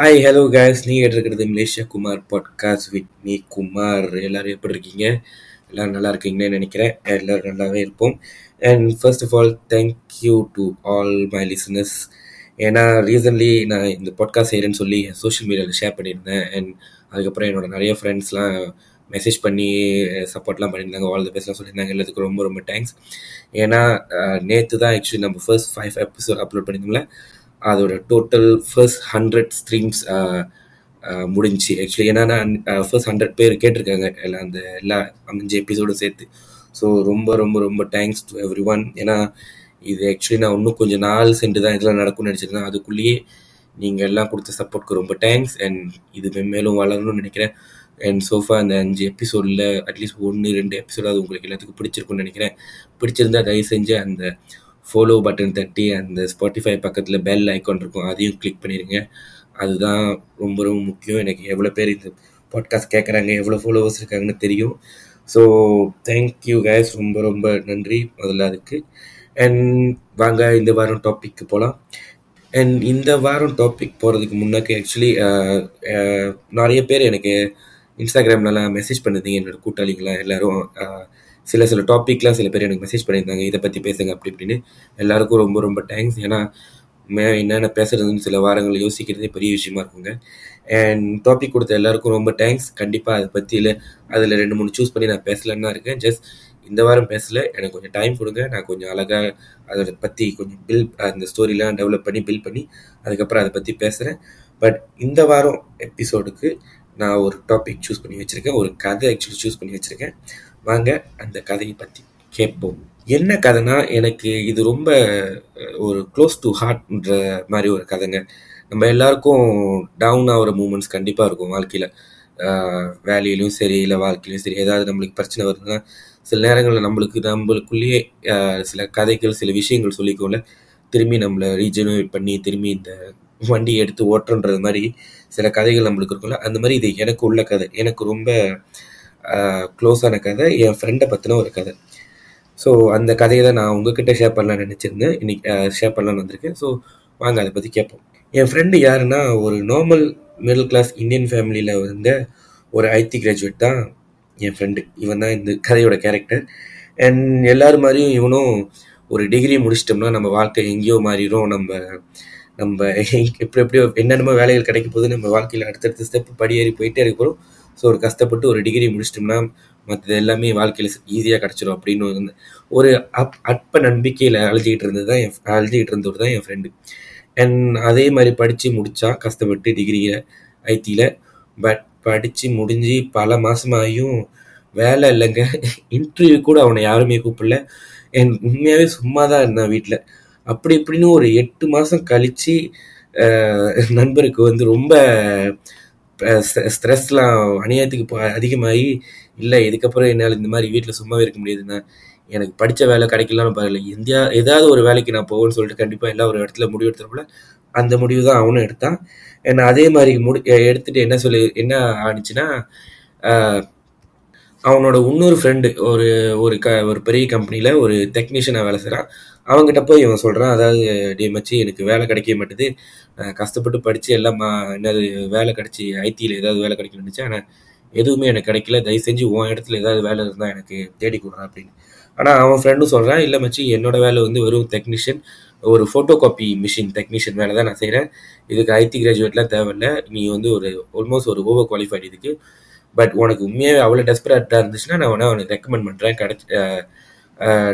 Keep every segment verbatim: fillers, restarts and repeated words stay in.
Hi hello guys, நீங்கள் கேட்டிருக்கிறது Malaysia Kumar podcast with me Kumar. எல்லோரும் எப்படி இருக்கீங்க? எல்லோரும் நல்லா இருக்கீங்கன்னு நினைக்கிறேன். எல்லோரும் நல்லாவே இருப்போம். And first of all thank you to all my listeners. ஏன்னா ரீசன்ட்லி நான் இந்த பாட்காஸ்ட் செய்கிறேன்னு சொல்லி சோஷியல் மீடியாவில் ஷேர் பண்ணியிருந்தேன். அண்ட் அதுக்கப்புறம் என்னோடய நிறைய ஃப்ரெண்ட்ஸ்லாம் மெசேஜ் பண்ணி சப்போர்ட்லாம் பண்ணியிருந்தாங்க, ஆல் த பெஸ்ட்லாம் சொல்லியிருந்தாங்க. எல்லாத்துக்கும் ரொம்ப ரொம்ப தேங்க்ஸ். ஏன்னா நேற்று தான் ஆக்சுவலி நம்ம ஃபர்ஸ்ட் ஃபைவ் எபிசோட் அப்லோட் பண்ணியிருந்தோம்ல, அதோட டோட்டல் ஃபர்ஸ்ட் ஹண்ட்ரட் ஸ்ட்ரீம்ஸ் முடிஞ்சு. ஆக்சுவலி ஏன்னா ஃபர்ஸ்ட் ஹண்ட்ரட் பேர் கேட்டிருக்காங்க, எல்லாம் அந்த எல்லா அஞ்சு எபிசோடும் சேர்த்து. ஸோ ரொம்ப ரொம்ப ரொம்ப தேங்க்ஸ் டு எவ்ரி ஒன். ஏன்னா இது ஆக்சுவலி நான் இன்னும் கொஞ்சம் நாள் சென்று தான் இதெல்லாம் நடக்கும்னு நினச்சிருந்தேன். அதுக்குள்ளேயே நீங்கள் எல்லாம் கொடுத்த சப்போர்ட்க்கு ரொம்ப தேங்க்ஸ். அண்ட் இது மென்மேலும் வளரணும்னு நினைக்கிறேன். அண்ட் சோஃபா அந்த அஞ்சு எபிசோடில் அட்லீஸ்ட் ஒன்று ரெண்டு எபிசோடு அது உங்களுக்கு எல்லாத்துக்கும் பிடிச்சிருக்குன்னு நினைக்கிறேன். பிடிச்சிருந்தா தயவு செஞ்சு அந்த ஃபாலோ பட்டன் தட்டி அந்த ஸ்பாட்டிஃபை பக்கத்தில் பெல் ஐக்கான் இருக்கும், அதையும் கிளிக் பண்ணிடுங்க. அதுதான் ரொம்ப ரொம்ப முக்கியம். எனக்கு எவ்வளோ பேர் இந்த பாட்காஸ்ட் கேட்குறாங்க, எவ்வளோ ஃபாலோவர்ஸ் இருக்காங்கன்னு தெரியும். ஸோ தேங்க்யூ கைஸ், ரொம்ப ரொம்ப நன்றி முதல்ல அதுக்கு. அண்ட் வாங்க இந்த வாரம் டாப்பிக்கு போகலாம். அண்ட் இந்த வாரம் டாபிக் போகிறதுக்கு முன்னாடி ஆக்சுவலி நிறைய பேர் எனக்கு இன்ஸ்டாகிராம்லலாம் மெசேஜ் பண்ணிருந்தீங்க, என்னோடய கூட்டாளிகளாம் எல்லோரும். சில சில டாப்பிக்லாம் சில பேர் எனக்கு மெசேஜ் பண்ணியிருந்தாங்க, இதை பற்றி பேசுங்க அப்படி இப்படின்னு. எல்லாேருக்கும் ரொம்ப ரொம்ப தேங்க்ஸ். ஏன்னா மே என்னென்ன பேசுகிறதுன்னு சில வாரங்களில் யோசிக்கிறதே பெரிய விஷயமா இருக்குங்க. அண்ட் டாபிக் கொடுத்த எல்லாேருக்கும் ரொம்ப தேங்க்ஸ். கண்டிப்பாக அதை பற்றி இல்லை, அதில் ரெண்டு மூணு சூஸ் பண்ணி நான் பேசலான்னா இருக்கேன். ஜஸ்ட் இந்த வாரம் பேசலை, எனக்கு கொஞ்சம் டைம் கொடுங்க. நான் கொஞ்சம் அழகாக அதை பற்றி கொஞ்சம் பில் அந்த ஸ்டோரிலாம் டெவலப் பண்ணி பில்ட் பண்ணி அதுக்கப்புறம் அதை பற்றி பேசுகிறேன். பட் இந்த வாரம் எபிசோடுக்கு நான் ஒரு டாபிக் சூஸ் பண்ணி வச்சுருக்கேன், ஒரு கதை ஆக்சுவலி சூஸ் பண்ணி வச்சுருக்கேன். வாங்க அந்த கதையை பற்றி கேட்போம். என்ன கதைனா, எனக்கு இது ரொம்ப ஒரு க்ளோஸ் டு ஹார்ட்ன்ற மாதிரி ஒரு கதைங்க. நம்ம எல்லாருக்கும் டவுன் ஆகிற மூமெண்ட்ஸ் கண்டிப்பாக இருக்கும் வாழ்க்கையில். வேலையிலும் சரி, இல்லை வாழ்க்கையிலும் சரி, ஏதாவது நம்மளுக்கு பிரச்சனை வருதுன்னா சில நேரங்களில் நம்மளுக்கு நம்மளுக்குள்ளேயே சில கதைகள் சில விஷயங்கள் சொல்லிக்கோல, திரும்பி நம்மளை ரீஜெனரேட் பண்ணி திரும்பி இந்த வண்டியை எடுத்து ஓட்டுறது மாதிரி சில கதைகள் நம்மளுக்கு இருக்கும்ல. அந்த மாதிரி இது எனக்கு உள்ள கதை, எனக்கு ரொம்ப க்ளோஸான கதை, என் ஃப்ரெண்டை பற்றின ஒரு கதை. ஸோ அந்த கதையை தான் நான் உங்ககிட்ட ஷேர் பண்ணலான்னு நினச்சிருந்தேன், இன்னைக்கு ஷேர் பண்ணலான்னு வந்திருக்கேன். ஸோ வாங்க அதை பற்றி கேட்போம். என் ஃப்ரெண்டு யாருன்னா, ஒரு நார்மல் மிடில் கிளாஸ் இந்தியன் ஃபேமிலியில் இருந்த ஒரு ஐடி கிராஜுவேட் தான் என் ஃப்ரெண்டு. இவன் தான் இந்த கதையோட கேரக்டர். அண்ட் எல்லாரும் மாதிரியும் இவனும் ஒரு டிகிரி முடிச்சிட்டோம்னா நம்ம வாழ்க்கை எங்கேயோ மாறிடும், நம்ம நம்ம எப்படி எப்படியோ என்னென்னமோ வேலைகள் கிடைக்கும் போது நம்ம வாழ்க்கையில் அடுத்தடுத்த ஸ்டெப்பு படியேறி போயிட்டே இருக்கிறோம். ஸோ ஒரு கஷ்டப்பட்டு ஒரு டிகிரி முடிச்சிட்டோம்னா மற்றது எல்லாமே வாழ்க்கையில் ஈஸியாக கிடச்சிடும் அப்படின்னு ஒரு அப் அற்ப நம்பிக்கையில் அழுதுகிட்டு இருந்தது தான் என் அழுதுகிட்டு இருந்தவர் தான் என் ஃப்ரெண்டு. அண்ட் அதே மாதிரி படித்து முடித்தா கஷ்டப்பட்டு டிகிரியை ஐடியில். பட் படித்து முடிஞ்சு பல மாதமாகியும் வேலை இல்லைங்க. இன்டர்வியூ கூட அவனை யாருமே கூப்பிடல. என் உண்மையாகவே சும்மா தான் இருந்தான் வீட்டில். அப்படி இப்படின்னு ஒரு எட்டு மாதம் கழித்து நண்பருக்கு வந்து ரொம்ப ஸ்ட்ரெஸ்லாம் அநியாயத்துக்கு அதிகமாகி, இல்லை இதுக்கப்புறம் என்னால் இந்த மாதிரி வீட்டில் சும்மாவே இருக்க முடியாதுண்ணா, எனக்கு படித்த வேலை கிடைக்கலான்னு பாருல, எந்தியா ஏதாவது ஒரு வேலைக்கு நான் போவேன்னு சொல்லிட்டு கண்டிப்பாக எல்லா ஒரு இடத்துல முடிவு எடுத்துறப்பல அந்த முடிவு தான் அவனும் எடுத்தான். ஏன்னா அதே மாதிரி முடி எடுத்துகிட்டு என்ன சொல்லி என்ன ஆனிச்சுன்னா, அவனோட இன்னொரு ஃப்ரெண்டு ஒரு ஒரு க ஒரு பெரிய கம்பெனியில் ஒரு டெக்னீஷியனாக வேலை செய்கிறான். அவங்ககிட்ட போய் இவன் சொல்கிறான், அதாவது டே மச்சி, எனக்கு வேலை கிடைக்க மாட்டேது, கஷ்டப்பட்டு படித்து எல்லாம் என்னது வேலை கிடச்சி ஐடியில் ஏதாவது வேலை கிடைக்கணும்னு நினச்சேன், ஆனால் எதுவுமே எனக்கு கிடைக்கல, தயவு செஞ்சு உன் இடத்துல ஏதாவது வேலை இருந்தால் எனக்கு தேடி கொடுறான் அப்படின்னு. ஆனால் அவன் ஃப்ரெண்டும் சொல்கிறான், இல்லை மச்சி, என்னோடய வேலை வந்து வெறும் டெக்னீஷியன், ஒரு ஃபோட்டோ காப்பி மிஷின் டெக்னீஷியன் வேலை தான் நான் செய்கிறேன், இதுக்கு ஐடி கிராஜுவேட்லாம் தேவையில்லை, நீ வந்து ஒரு ஆல்மோஸ்ட் ஒரு ஓவர் குவாலிஃபைடு இதுக்கு, பட் உனக்கு உண்மையாக அவ்வளோ டெஸ்பரேட்டாக இருந்துச்சுன்னா நான் உடனே அவனுக்கு ரெக்கமெண்ட் பண்ணுறேன், கிடச்சி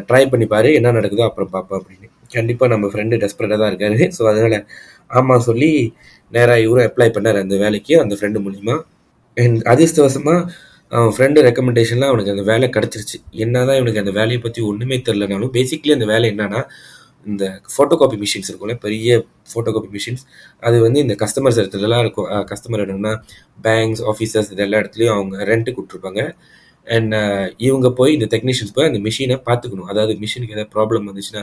ட்ரை பண்ணிப்பார், என்ன நடக்குதோ அப்புறம் பார்ப்பேன் அப்படின்னு. கண்டிப்பாக நம்ம ஃப்ரெண்டு டெஸ்பரேட்டாக தான் இருக்காரு. ஸோ அதனால் ஆமாம் சொல்லி நேராக இவரும் அப்ளை பண்ணார் அந்த வேலைக்கு, அந்த ஃப்ரெண்டு மூலிமா. என் அதிர்ஷ்டவசமாக அவன் ஃப்ரெண்டு ரெக்கமெண்டேஷனில் அவனுக்கு அந்த வேலை கிடச்சிருச்சு. என்ன தான் இவனுக்கு அந்த வேலையை பற்றி ஒன்றுமே தெரிலனாலும் பேசிக்லி அந்த வேலை என்னன்னா, இந்த ஃபோட்டோ காப்பி மிஷின்ஸ் இருக்கும்ல, பெரிய ஃபோட்டோ காப்பி மிஷின்ஸ், அது வந்து இந்த கஸ்டமர்ஸ் இடத்துலலாம் இருக்கும். கஸ்டமர் இடம்னா பேங்க்ஸ், ஆஃபீஸர்ஸ், இது எல்லா இடத்துலையும் அவங்க ரெண்ட்டு கொடுத்துருப்பாங்க. அண்ட் இவங்க போய் இந்த டெக்னீஷியன்ஸ் போய் அந்த மிஷினை பார்த்துக்கணும். அதாவது மிஷினுக்கு ஏதாவது ப்ராப்ளம் வந்துச்சுன்னா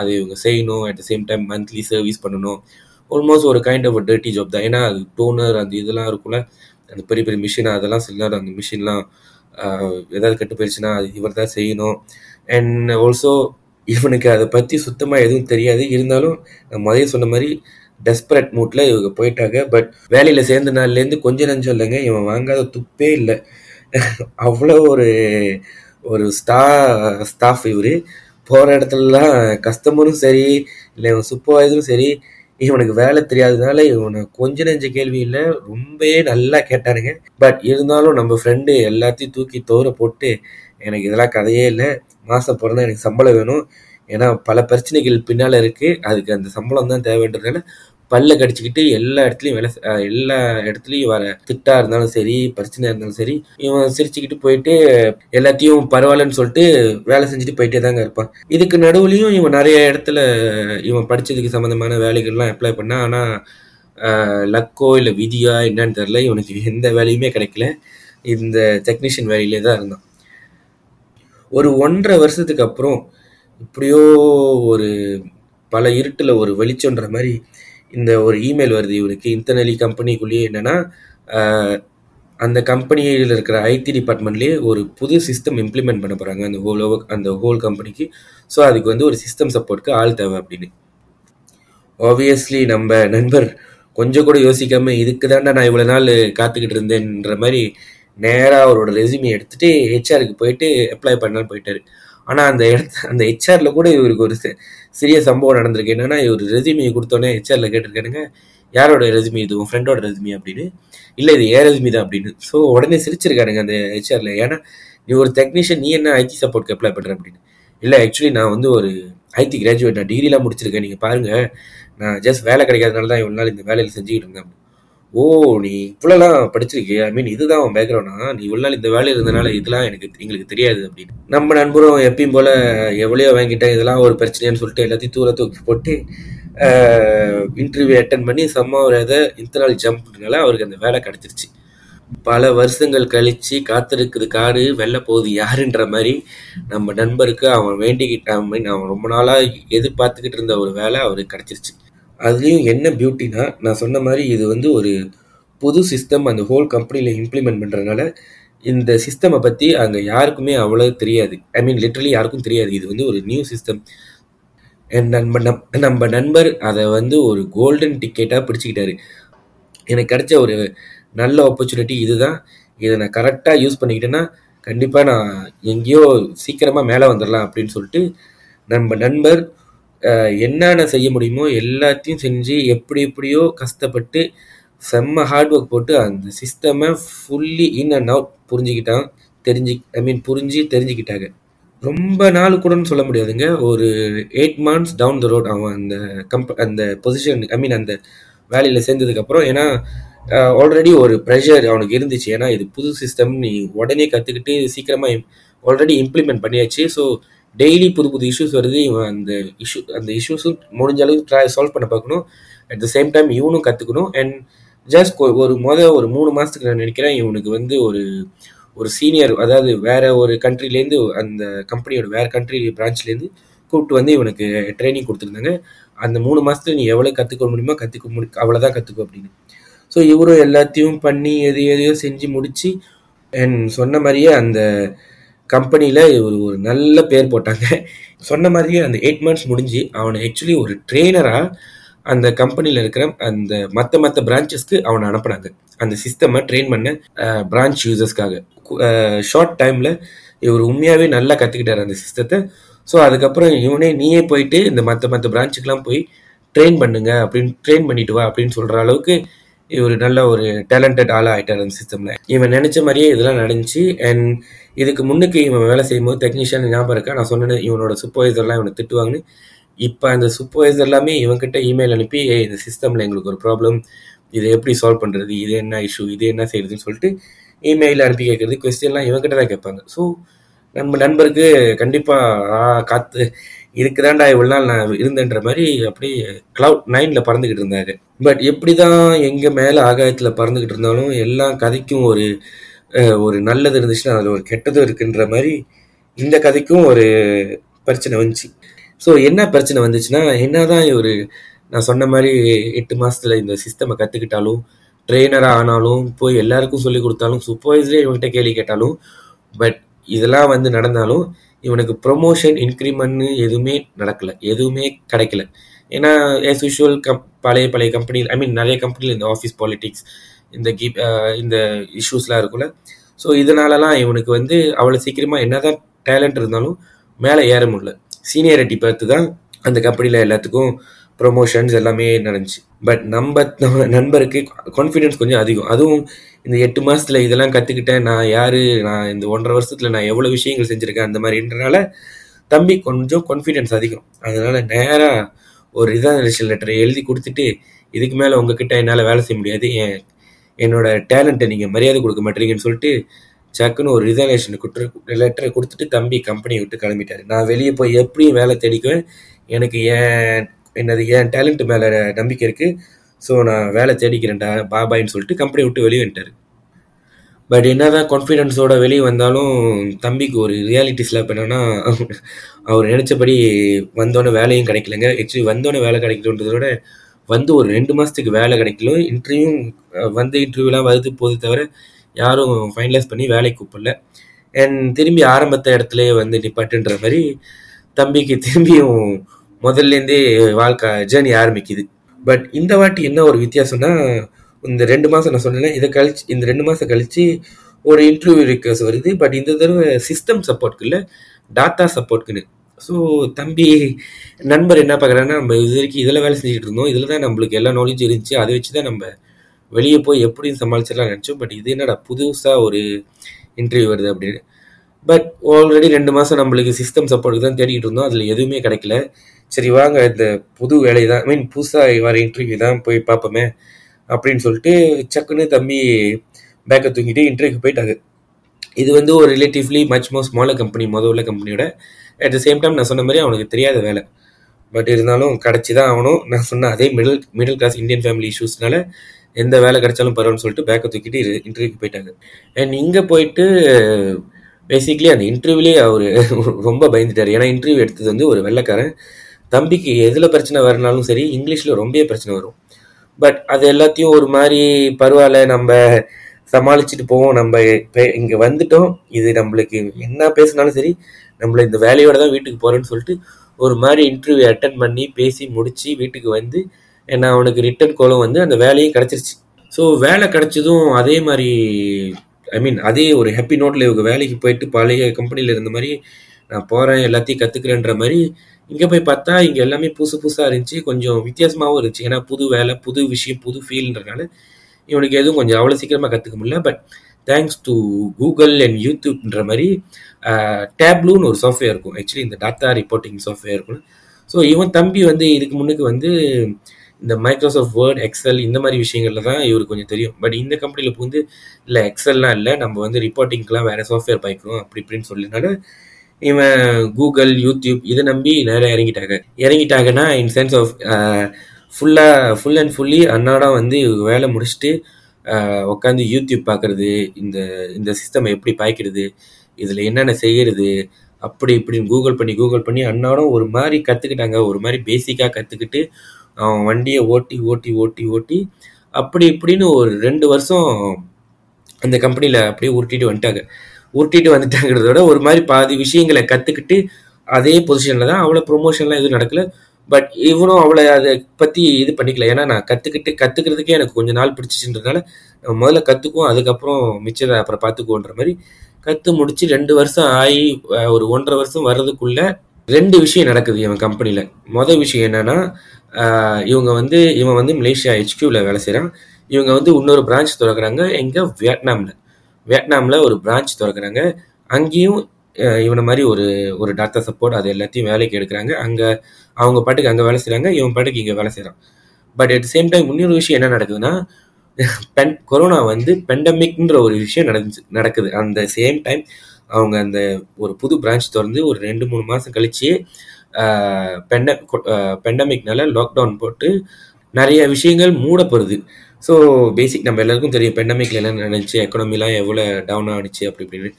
அது இவங்க செய்யணும். At the same time monthly service பண்ணணும். ஆல்மோஸ்ட் ஒரு கைண்ட் ஆஃப் டர்ட்டி ஜாப் தான். ஏன்னா அது டோனர் அந்த இதெல்லாம் இருக்கும்ல, அந்த பெரிய பெரிய மிஷின், அதெல்லாம் சிலர் அந்த மிஷின்லாம் ஏதாவது கெட்டு போயிடுச்சுன்னா அது இவர் தான் செய்யணும். அண்ட் ஆல்சோ இவனுக்கு அதை பற்றி சுத்தமாக எதுவும் தெரியாது. இருந்தாலும் நான் முதல்ல சொன்ன மாதிரி டெஸ்பரேட் மூட்ல இவங்க போயிட்டாங்க. பட் வேலையில சேர்ந்த நாள்லேருந்து கொஞ்ச நஞ்சம் இல்லைங்க, இவன் வாங்காத துப்பே இல்லை. அவ்வளோ ஒரு ஒரு ஸ்டா ஸ்டாஃப் இவர். போகிற இடத்துலலாம் கஸ்டமரும் சரி, இல்லை இவன் சூப்பர்வைசரும் சரி, இவனுக்கு வேலை தெரியாததுனால இவனை கொஞ்ச நெஞ்ச கேள்வியில் ரொம்பவே நல்லா கேட்டானுங்க. பட் இருந்தாலும் நம்ம ஃப்ரெண்டு எல்லாத்தையும் தூக்கி தோற போட்டு, எனக்கு இதெல்லாம் கதையே இல்லை, மாதம் பிறந்தா எனக்கு சம்பளம் வேணும், ஏன்னா பல பிரச்சனைகள் பின்னால் இருக்குது, அதுக்கு அந்த சம்பளம் தான் தேவைன்றதுனால பல்ல கடிச்சிக்கிட்டு எல்லா இடத்துலையும் வேலை எல்லா இடத்துலையும் வர திட்டா இருந்தாலும் சரி, பிரச்சனையாக இருந்தாலும் சரி, இவன் சிரிச்சுக்கிட்டு போயிட்டு எல்லாத்தையும் பரவாயில்லன்னு சொல்லிட்டு வேலை செஞ்சுட்டு போயிட்டே தாங்க இருப்பான். இதுக்கு நடுவுலையும் இவன் நிறைய இடத்துல இவன் படித்ததுக்கு சம்மந்தமான வேலைகள்லாம் அப்ளை பண்ணான். ஆனால் லக்கோ இல்லை விதியா என்னன்னு தெரில, இவனுக்கு எந்த வேலையுமே கிடைக்கல. இந்த டெக்னீஷியன் வேலையிலே தான் இருந்தான். ஒரு ஒன்றரை வருஷத்துக்கு அப்புறம் இப்படியோ ஒரு பல இருட்டில் ஒரு வெளிச்சம்ன்ற மாதிரி இந்த ஒரு இமெயில் வருது இவருக்கு. இன்டர்னலி கம்பெனிக்குள்ளேயே என்னென்னா, அந்த கம்பெனியில் இருக்கிற ஐடி டிபார்ட்மெண்ட்லேயே ஒரு புது சிஸ்டம் இம்ப்ளிமெண்ட் பண்ண போகிறாங்க அந்த ஹோல் அந்த ஹோல் கம்பெனிக்கு. ஸோ அதுக்கு வந்து ஒரு சிஸ்டம் சப்போர்ட்க்கு ஆள் தேவை அப்படின்னு. ஆப்வியஸ்லி நம்ம நண்பர் கொஞ்சம் கூட யோசிக்காமல், இதுக்கு தாண்டா நான் இவ்வளோ நாள் காத்துக்கிட்டு இருந்தேன்ற மாதிரி நேராக அவரோட ரெஸ்யூமே எடுத்துகிட்டு ஹெச்ஆருக்கு போயிட்டு அப்ளை பண்ணான்னு போயிட்டார். ஆனால் அந்த இடத்து அந்த ஹெச்ஆரில் கூட இவருக்கு ஒரு சிறிய சம்பவம் நடந்திருக்கு. என்னென்னா, இவர் ரெஸ்யூமியை கொடுத்தோன்னே ஹெச்ஆரில் கேட்டிருக்கானுங்க, யாரோட ரெஸ்யூமி இது, உன் ஃப்ரெண்டோட ரெஸ்யூமி அப்படின்னு. இல்லை, இது ஏ ரெஸ்யூமி தான் அப்படின்னு. ஸோ உடனே சிரிச்சிருக்கானுங்க அந்த ஹெச்ஆரில். ஏன்னா நீ ஒரு டெக்னீஷியன், நீ என்ன ஐடி சப்போர்ட்க்கு அப்ளை பண்ணுற அப்படின்னு. இல்லை, ஆக்சுவலி நான் வந்து ஒரு ஐடி கிராஜுவேட், நான் டிகிரிலாம் முடிச்சிருக்கேன், நீங்கள் பாருங்கள், நான் ஜஸ்ட் வேலை கிடைக்காதனால தான் இவ்வளோ நாள் இந்த வேலையில் செஞ்சுக்கிட்டு இருந்தேன். ஓ, நீ இவ்வளோலாம் படிச்சிருக்கியா, ஐ மீன் இதுதான் அவன் பேக்ரவுண்டா, நீ இவ்வளோ நாள் இந்த வேலையில் இருந்தனால இதெல்லாம் எனக்கு எங்களுக்கு தெரியாது அப்படின்னு. நம்ம நண்பரும் எப்பயும் போல் எவ்வளோ வாங்கிட்டேன், இதெல்லாம் ஒரு பிரச்சனைன்னு சொல்லிட்டு எல்லாத்தையும் தூர தூக்கி போட்டு இன்டர்வியூ அட்டன் பண்ணி செம்ம ஒரு இதை இன்டர்னல் ஜம்ப்னால அவருக்கு அந்த வேலை கிடச்சிருச்சு. பல வருஷங்கள் கழித்து காத்திருக்குது காடு வெளில போகுது யாருன்ற மாதிரி நம்ம நண்பருக்கு அவன் வேண்டிக்கிட்ட மீன் அவன் ரொம்ப நாளாக எதிர்பார்த்துக்கிட்டு இருந்த ஒரு வேலை அவருக்கு கிடச்சிருச்சு. அதுலேயும் என்ன பியூட்டினா, நான் சொன்ன மாதிரி இது வந்து ஒரு புது சிஸ்டம் அந்த ஹோல் கம்பெனியில் இம்ப்ளிமெண்ட் பண்ணுறதுனால இந்த சிஸ்டமை பற்றி அங்கே யாருக்குமே அவ்வளோ தெரியாது. ஐ மீன் லிட்ரலி யாருக்கும் தெரியாது, இது வந்து ஒரு நியூ சிஸ்டம். நம்ம நம்ம நண்பர் அதை வந்து ஒரு கோல்டன் டிக்கெட்டாக பிடிச்சிக்கிட்டாரு. எனக்கு கிடைச்ச ஒரு நல்ல ஆப்பர்ச்சுனிட்டி இதுதான், இதை நான் கரெக்டாக யூஸ் பண்ணிக்கிட்டேன்னா கண்டிப்பாக நான் எங்கேயோ சீக்கிரமாக மேலே வந்துடலாம் அப்படின்னு சொல்லிட்டு நம்ம நண்பர் என்னென்ன செய்ய முடியுமோ எல்லாத்தையும் செஞ்சு எப்படி எப்படியோ கஷ்டப்பட்டு செம்ம ஹார்ட் ஒர்க் போட்டு அந்த சிஸ்டமை ஃபுல்லி இன் அண்ட் அவுட் புரிஞ்சுக்கிட்டான் தெரிஞ்சு ஐ மீன் புரிஞ்சு தெரிஞ்சுக்கிட்டாங்க. ரொம்ப நாள் கூடன்னு சொல்ல முடியாதுங்க, ஒரு eight months down the road அவன் அந்த கம்ப அந்த பொசிஷன் ஐ மீன் அந்த வேலையில் சேர்ந்ததுக்கப்புறம். ஏன்னா ஆல்ரெடி ஒரு ப்ரெஷர் அவனுக்கு இருந்துச்சு, ஏன்னா இது புது சிஸ்டம், நீ உடனே கற்றுக்கிட்டு சீக்கிரமாக ஆல்ரெடி இம்ப்ளிமெண்ட் பண்ணியாச்சு. ஸோ டெய்லி புது புது இஷ்யூஸ் வருது, இவன் அந்த இஷ்யூ அந்த இஷ்யூஸும் முடிஞ்ச அளவுக்கு ட்ரை சால்வ் பண்ண பார்க்கணும். அட் த சேம் டைம் இவனும் கற்றுக்கணும். அண்ட் ஜஸ்ட் ஒரு மொதல் ஒரு மூணு மாதத்துக்கு நான் நினைக்கிறேன் இவனுக்கு வந்து ஒரு ஒரு சீனியர், அதாவது வேறு ஒரு கண்ட்ரிலேருந்து அந்த கம்பெனியோட வேறு கண்ட்ரி பிரான்ச்லேருந்து கூப்பிட்டு வந்து இவனுக்கு ட்ரைனிங் கொடுத்துருந்தாங்க. அந்த மூணு மாதத்துக்கு நீ எவ்வளோ கற்றுக்க முடியுமோ கற்றுக்க முடி அவ்வளோதான் கற்றுக்கோ அப்படின்னு. ஸோ இவரும் எல்லாத்தையும் பண்ணி எது எதையோ செஞ்சு முடித்து அண்ட் சொன்ன மாதிரியே அந்த கம்பெனியில் இவர் ஒரு நல்ல பேர் போட்டாங்க. சொன்ன மாதிரியே அந்த எயிட் மந்த்ஸ் முடிஞ்சு அவனை ஆக்சுவலி ஒரு ட்ரெயினராக அந்த கம்பெனியில் இருக்கிற அந்த மற்ற மற்ற பிரான்ச்சஸ்க்கு அவனை அனுப்புனாங்க, அந்த சிஸ்டமை ட்ரெயின் பண்ண பிரான்ச் யூசர்ஸ்க்காக. ஷார்ட் டைமில் இவர் உண்மையாகவே நல்லா கற்றுக்கிட்டார் அந்த சிஸ்டத்தை. ஸோ அதுக்கப்புறம் இவனே நீயே போயிட்டு இந்த மற்ற மற்ற பிரான்ச்சுக்கெலாம் போய் ட்ரெயின் பண்ணுங்க அப்படின்னு ட்ரெயின் பண்ணிட்டு வா அப்படின்னு சொல்கிற அளவுக்கு இவர் நல்ல ஒரு டேலண்டட் ஆளாக ஆகிட்டார் அந்த சிஸ்டமில். இவன் நினச்ச மாதிரியே இதெல்லாம் நடந்துச்சு. அண்ட் இதுக்கு முன்னுக்கு இவன் வேலை செய்யும்போது டெக்னீஷியன் ஞாபகம் இருக்கா, நான் சொன்னேன் இவனோட சூப்பர்வைசர்லாம் இவனை திட்டுவாங்கன்னு. இப்போ அந்த சூப்பர்வைசர் எல்லாமே இவன்கிட்ட இமெயில் அனுப்பி, ஏ இந்த சிஸ்டமில் எங்களுக்கு ஒரு ப்ராப்ளம், இதை எப்படி சால்வ் பண்ணுறது, இது என்ன இஷ்யூ, இது என்ன செய்யுதுன்னு சொல்லிட்டு இமெயில் அனுப்பி கேட்குறது, கொஸ்டின்லாம் இவன்கிட்ட தான் கேட்பாங்க. ஸோ நம்ம நண்பருக்கு கண்டிப்பாக காத்து இதுக்கு தாண்டா இவ்வளோ நாள் நான் இருந்தேன்ற மாதிரி அப்படியே கிளவுட் நைனில் பறந்துக்கிட்டு இருந்தாரு. பட் எப்படி தான் எங்கள் மேலே ஆகாயத்தில் பறந்துக்கிட்டு இருந்தாலும் எல்லா கதைக்கும் ஒரு ஒரு நல்லது இருந்துச்சுன்னா அதில் ஒரு கெட்டதும் இருக்குன்ற மாதிரி இந்த கதைக்கும் ஒரு பிரச்சனை வந்துச்சு. ஸோ என்ன பிரச்சனை வந்துச்சுன்னா, என்ன தான் இவர் நான் சொன்ன மாதிரி எட்டு மாதத்தில் இந்த சிஸ்டமை கற்றுக்கிட்டாலும் ட்ரெயினராக ஆனாலும் போய் எல்லாருக்கும் சொல்லிக் கொடுத்தாலும் சூப்பர்வைசரே இவங்ககிட்ட கேள்வி கேட்டாலும் பட் இதெல்லாம் வந்து நடந்தாலும் இவனுக்கு ப்ரொமோஷன் இன்க்ரிமெண்ட்னு எதுவுமே நடக்கலை, எதுவுமே கிடைக்கல. ஏன்னா as usual கம் பழைய பழைய கம்பெனி ஐ மீன் நிறைய கம்பெனியில் இந்த ஆஃபீஸ் பாலிட்டிக்ஸ் இந்த கி இந்த இஷ்யூஸ்லாம் இருக்குல்ல. ஸோ இதனாலலாம் இவனுக்கு வந்து அவ்வளோ சீக்கிரமாக என்ன தான் டேலண்ட் இருந்தாலும் மேலே ஏற முடியல. சீனியாரிட்டி பார்த்து தான் அந்த கம்பெனியில் எல்லாத்துக்கும் ப்ரொமோஷன்ஸ் எல்லாமே நடந்துச்சு. பட் நம்ம நண்பருக்கு கான்ஃபிடென்ஸ் கொஞ்சம் அதிகம். அதுவும் இந்த எட்டு மாதத்தில் இதெல்லாம் கற்றுக்கிட்டேன் நான் யார், நான் இந்த ஒன்றரை வருஷத்தில் நான் எவ்வளோ விஷயங்கள் செஞ்சுருக்கேன் அந்த மாதிரின்றனால தம்பி கொஞ்சம் கான்ஃபிடென்ஸ் அதிகம். அதனால் நேராக ஒரு ரிசர்வேஷன் லெட்டரை எழுதி கொடுத்துட்டு, இதுக்கு மேலே உங்ககிட்ட என்னால் வேலை செய்ய முடியாது, என் என்னோடய டேலண்ட்டை நீங்கள் மரியாதை கொடுக்க மாட்டீங்கன்னு சொல்லிட்டு சக்குன்னு ஒரு ரிசர்வேஷன் கொடுத்து லெட்டரை கொடுத்துட்டு தம்பி கம்பெனியை விட்டு கிளம்பிட்டார். நான் வெளியே போய் எப்படியும் வேலை தேடிக்குவேன், எனக்கு ஏன் என்னது என் டேலண்ட் மேலே நம்பிக்கை இருக்குது, ஸோ நான் வேலை தேடிக்கிறேன்டா பாபாயின்னு சொல்லிட்டு கம்பெனி விட்டு வெளியே வந்துட்டார். பட் என்ன தான் கான்ஃபிடென்ஸோட வெளியே வந்தாலும் தம்பிக்கு ஒரு ரியாலிட்டி ஸ்லாப் என்னென்னா, அவர் நினச்சபடி வந்தோடனே வேலையும் கிடைக்கலங்க. ஆக்சுவலி வந்தோடனே வேலை கிடைக்கலன்றதோட வந்து ஒரு ரெண்டு மாதத்துக்கு வேலை கிடைக்கல. இன்டர்வியூ வந்து இன்டர்வியூலாம் வருது போது தவிர யாரும் ஃபைனலைஸ் பண்ணி வேலைக்கு கூப்பிடல. அண்ட் திரும்பி ஆரம்பத்த இடத்துலையே வந்து நிப்பாட்டுன்ற மாதிரி தம்பிக்கு திரும்பியும் முதல்லேருந்தே வாழ்க்கை ஜேர்னி ஆரம்பிக்குது. பட் இந்த வாட்டி என்ன ஒரு வித்தியாசம்னா, இந்த ரெண்டு மாதம் நான் சொன்னேன், இதை கழிச்சு இந்த ரெண்டு மாதம் கழித்து ஒரு இன்டர்வியூ ரிக்வஸ்ட் வருது. பட் இந்த தடவை சிஸ்டம் சப்போர்ட்க்கு இல்லை, டாட்டா சப்போர்ட்க்குன்னு. ஸோ தம்பி நண்பர் என்ன பார்க்குறாங்கன்னா, நம்ம இது வரைக்கும் இதில் வேலை செஞ்சுட்டு இருந்தோம், இதில் தான் நம்மளுக்கு எல்லா நாலேஜும் இருந்துச்சு, அதை வச்சு தான் நம்ம வெளியே போய் எப்படின்னு சமாளிச்சிடலாம் நினச்சோம். பட் இது என்னடா புதுசாக ஒரு இன்டர்வியூ வருது அப்படின்னு. பட் ஆல்ரெடி ரெண்டு மாதம் நம்மளுக்கு சிஸ்டம் சப்போர்ட்டுக்கு தான் தேடிக்கிட்டு இருந்தோம், அதில் எதுவுமே கிடைக்கல. சரி வாங்க இந்த புது வேலையை தான் ஐ மீன் புதுசாக வர இன்டர்வியூ தான் போய் பார்ப்போமே அப்படின்னு சொல்லிட்டு சக்குன்னு தம்பி பேக்கை தூங்கிட்டு இன்டர்வியூக்கு போயிட்டாங்க. இது வந்து ஒரு relatively much more smaller company மொதல் உள்ள கம்பெனியோட. அட் த சேம் டைம் நான் சொன்ன மாதிரி அவனுக்கு தெரியாத வேலை, பட் இருந்தாலும் கிடச்சி தான் ஆகணும். நான் சொன்ன அதே middle middle class Indian family இஷ்யூஸ்னால எந்த வேலை கிடைச்சாலும் பரவாயில்னு சொல்லிட்டு பேக்கை தூக்கிட்டு இன்டர்வியூக்கு போயிட்டாங்க. அண்ட் இங்கே போயிட்டு பேசிக்லி அந்த இன்டர்வியூலேயே அவர் ரொம்ப பயந்துட்டார். ஏன்னா இன்டர்வியூ எடுத்தது வந்து ஒரு வெள்ளைக்காரன். தம்பிக்கு எதில் பிரச்சனை வரனாலும் சரி இங்கிலீஷில் ரொம்ப பிரச்சனை வரும். பட் அது எல்லாத்தையும் ஒரு மாதிரி பரவாயில்ல நம்ம சமாளிச்சுட்டு போவோம், நம்ம இங்கே வந்துட்டோம், இது நம்மளுக்கு என்ன பேசினாலும் சரி நம்மளை இந்த வேலையோடு தான் வீட்டுக்கு போகிறோன்னு சொல்லிட்டு ஒரு மாதிரி இன்டர்வியூ அட்டன் பண்ணி பேசி முடித்து வீட்டுக்கு வந்து ஏன்னா அவனுக்கு ரிட்டன் கோலம் வந்து அந்த வேலையும் கிடச்சிருச்சு. ஸோ வேலை கிடச்சதும் அதே மாதிரி ஐ மீன் அதே ஒரு ஹாப்பி நோட்டில் இவங்க வேலைக்கு போயிட்டு பழைய கம்பெனியில் இருந்த மாதிரி நான் போகிறேன் எல்லாத்தையும் கற்றுக்கிறேன்ற மாதிரி இங்கே போய் பார்த்தா இங்கே எல்லாமே புதுசு புதுசாக இருந்துச்சு, கொஞ்சம் வித்தியாசமாகவும் இருந்துச்சு. ஏன்னா புது வேலை புது விஷயம் புது ஃபீல்ன்றனால இவனுக்கு எதுவும் கொஞ்சம் அவ்வளோ சீக்கிரமாக கற்றுக்க முடியல. But thanks to Google and யூடியூப்ன்ற மாதிரி டேப்லூன்னு ஒரு சாஃப்ட்வேர் இருக்கும். ஆக்சுவலி இந்த டாட்டா ரிப்போர்ட்டிங் சாஃப்ட்வேர் இருக்கும். ஸோ இவன் தம்பி வந்து இதுக்கு முன்னுக்கு வந்து இந்த மைக்ரோசாஃப்ட் வேர்ட் எக்ஸல் இந்த மாதிரி விஷயங்களில் தான் இவருக்கு கொஞ்சம் தெரியும். பட் இந்த கம்பெனியில் இப்போ வந்து இல்லை எக்ஸல்லாம் இல்லை, நம்ம வந்து ரிப்போர்ட்டிங்க்கெலாம் வேறு சாஃப்ட்வேர் பாய்க்கிறோம் அப்படி இப்படின்னு சொல்லினால இவன் கூகுள் யூடியூப் இதை நம்பி நிறையா இறங்கிட்டாங்க. இறங்கிட்டாங்கன்னா இன் சென்ஸ் ஆஃப் ஃபுல்லாக ஃபுல் அண்ட் ஃபுல்லி அன்னாடா வந்து வேலை முடிச்சுட்டு உட்காந்து யூடியூப் பார்க்குறது, இந்த இந்த சிஸ்டம் எப்படி பாய்க்கிறது, இதில் என்னென்ன செய்கிறது அப்படி இப்படின்னு கூகுள் பண்ணி கூகுள் பண்ணி அன்னாடம் ஒரு மாதிரி கற்றுக்கிட்டாங்க. ஒரு மாதிரி பேசிக்காக கற்றுக்கிட்டு அவன் வண்டியை ஓட்டி ஓட்டி ஓட்டி ஓட்டி அப்படி இப்படின்னு ஒரு ரெண்டு வருஷம் அந்த கம்பெனியில் அப்படியே உருட்டிட்டு வந்துட்டாங்க. உருட்டிட்டு வந்துட்டாங்கிறதோட ஒரு மாதிரி பாதி விஷயங்களை கற்றுக்கிட்டு அதே பொசிஷனில் தான். அவ்வளோ ப்ரொமோஷன்லாம் எதுவும் நடக்கலை. பட் இவனும் அவ்வளோ அதை பற்றி இது பண்ணிக்கல. ஏன்னா நான் கற்றுக்கிட்டு கற்றுக்கிறதுக்கே எனக்கு கொஞ்சம் நாள் பிடிச்சிச்சுன்றதுனால முதல்ல கற்றுக்குவோம், அதுக்கப்புறம் மிச்சத்தை அப்புறம் பார்த்துக்குவோன்ற மாதிரி கற்று முடித்து ரெண்டு வருஷம் ஆகி ஒரு ஒன்றரை வருஷம் வர்றதுக்குள்ளே ரெண்டு விஷயம் நடக்குது இவன் கம்பெனியில். மொதல் விஷயம் என்னென்னா, இவங்க வந்து இவன் வந்து மலேசியா ஹெச்கியூவில் வேலை செய்கிறான். இவங்க வந்து இன்னொரு பிரான்ச் திறக்கிறாங்க எங்கே வியட்நாமில் வியட்நாமில் ஒரு பிரான்ச் திறக்கிறாங்க. அங்கேயும் இவனை மாதிரி ஒரு ஒரு டாட்டா சப்போர்ட் அது எல்லாத்தையும் வேலைக்கு எடுக்கிறாங்க. அங்கே அவங்க பாட்டுக்கு அங்கே வேலை செய்கிறாங்க, இவன் பாட்டுக்கு இங்கே வேலை செய்கிறான். பட் அட் சேம் டைம் இன்னொரு விஷயம் என்ன நடக்குதுன்னா, பென் கொரோனா வந்து பெண்டமிக்ன்ற ஒரு விஷயம் நடந்துச்சு நடக்குது. அந்த சேம் டைம் அவங்க அந்த ஒரு புது பிரான்ச் திறந்து ஒரு ரெண்டு மூணு மாதம் கழிச்சு பெண்ட பெண்டமிக்னால லாக்டவுன் போட்டு நிறைய விஷயங்கள் மூடப்படுது. ஸோ பேசிக் நம்ம எல்லாருக்கும் தெரியும் பெண்டமிக்கில் எல்லாம் நடந்துச்சு, எக்கனாமிலாம் எவ்வளோ டவுன் ஆகிடுச்சு அப்படி இப்படின்னு.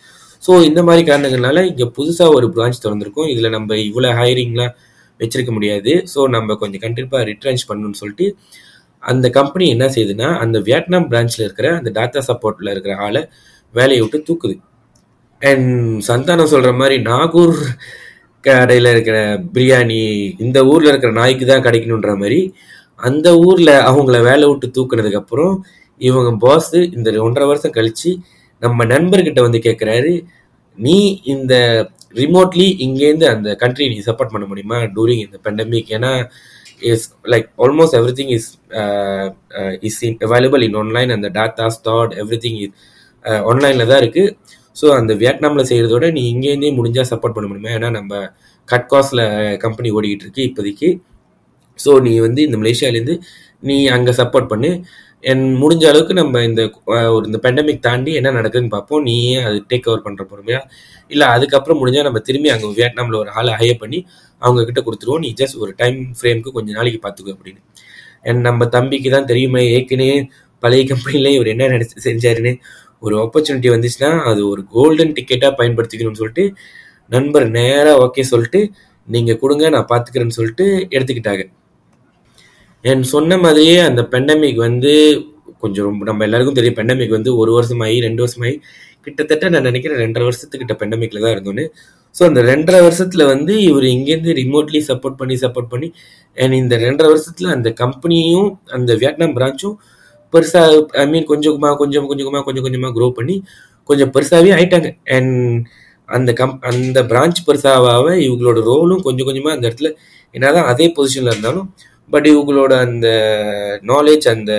ஸோ இந்த மாதிரி காரணங்கள்னால இங்கே புதுசாக ஒரு பிரான்ச் திறந்துருக்கோம், இதில் நம்ம இவ்வளோ ஹைரிங்லாம் வச்சுருக்க முடியாது, ஸோ நம்ம கொஞ்சம் கண்டிப்பாக ரிட்ரென்ச் பண்ணணும்னு சொல்லிட்டு அந்த கம்பெனி என்ன செய்யுதுன்னா, அந்த வியட்நாம் பிரான்ச்சில் இருக்கிற அந்த டாட்டா சப்போர்ட்டில் இருக்கிற ஆளை வேலையை விட்டு தூக்குது. அண்ட் சந்தானம் சொல்கிற மாதிரி நாகூர் கடையில் இருக்கிற பிரியாணி இந்த ஊரில் இருக்கிற நாய்க்கு தான் கிடைக்கணுன்ற மாதிரி அந்த ஊரில் அவங்கள வேலை விட்டு தூக்குனதுக்கப்புறம் இவங்க பாஸ் இந்த ஒன்றரை வருஷம் கழித்து நம்ம நண்பர்கிட்ட வந்து கேட்குறாரு, நீ இந்த ரிமோட்லி இங்கேருந்து அந்த கண்ட்ரி நீ சப்போர்ட் பண்ண முடியுமா டூரிங் இந்த பேண்டமிக்? ஏன்னா is like almost every thing is is in available in online. அந்த data stat every thing is ஆன்லைனில் தான் இருக்குது. ஸோ அந்த வியட்நாமில் செய்கிறதோட நீ இங்கேருந்தே முடிஞ்சால் சப்போர்ட் பண்ண முடியுமா? ஏன்னா நம்ம கட் காஸ்டில் கம்பெனி ஓடிக்கிட்டு இருக்கு இப்போதைக்கு. ஸோ நீ வந்து இந்த மலேசியாவிலேருந்து நீ அங்கே சப்போர்ட் பண்ணு, என் முடிஞ்ச அளவுக்கு நம்ம இந்த ஒரு இந்த பேண்டமிக் தாண்டி என்ன நடக்குதுன்னு பார்ப்போம், நீயே அது டேக் ஓவர் பண்ணுற பொறுமையா இல்லை அதுக்கப்புறம் முடிஞ்சால் நம்ம திரும்பி அங்கே வியட்நாமில் ஒரு ஆளை ஹையர் பண்ணி அவங்கக்கிட்ட கொடுத்துருவோம், நீ ஜஸ்ட் ஒரு டைம் ஃப்ரேமுக்கு கொஞ்சம் நாளைக்கு பார்த்துக்கோ அப்படின்னு. என் நம்ம தம்பிக்கு தான் தெரியுமே, ஏற்கனவே பழைய கம்பெனிலே இவர் என்ன நினச்சி செஞ்சாருன்னு, ஒரு ஆப்பர்ச்சுனிட்டி வந்துச்சுன்னா அது ஒரு கோல்டன் டிக்கெட்டாக பயன்படுத்திக்கணும்னு சொல்லிட்டு நண்பர் நேராக ஓகே சொல்லிட்டு நீங்கள் கொடுங்க நான் பார்த்துக்கிறேன்னு சொல்லிட்டு எடுத்துக்கிட்டாங்க. என் சொன்ன மாதிரியே அந்த பேண்டமிக் வந்து கொஞ்சம் ரொம்ப நம்ம எல்லாருக்கும் தெரியும், பேண்டமிக் வந்து ஒரு வருஷமாகி ரெண்டு வருஷமாகி கிட்டத்தட்ட நான் நினைக்கிறேன் ரெண்டரை வருஷத்துக்கிட்ட பேண்டமிக்கில் தான் இருந்தோன்னு. ஸோ அந்த ரெண்டரை வருஷத்தில் வந்து இவர் இங்கேருந்து ரிமோட்லி சப்போர்ட் பண்ணி சப்போர்ட் பண்ணி அண்ட் இந்த ரெண்டரை வருஷத்தில் அந்த கம்பெனியும் அந்த வியட்நாம் பிரான்ச்சும் பெருசாக ஐ மீன் கொஞ்சமாக கொஞ்சம் கொஞ்சமாக கொஞ்சம் கொஞ்சமாக க்ரோ பண்ணி கொஞ்சம் பெருசாகவே ஆகிட்டாங்க. அண்ட் அந்த கம் அந்த பிரான்ச் பெருசாக இவங்களோட ரோலும் கொஞ்சம் கொஞ்சமாக அந்த இடத்துல என்ன தான் அதே பொசிஷனில் இருந்தாலும் பட் இவங்களோட அந்த நாலேஜ் அந்த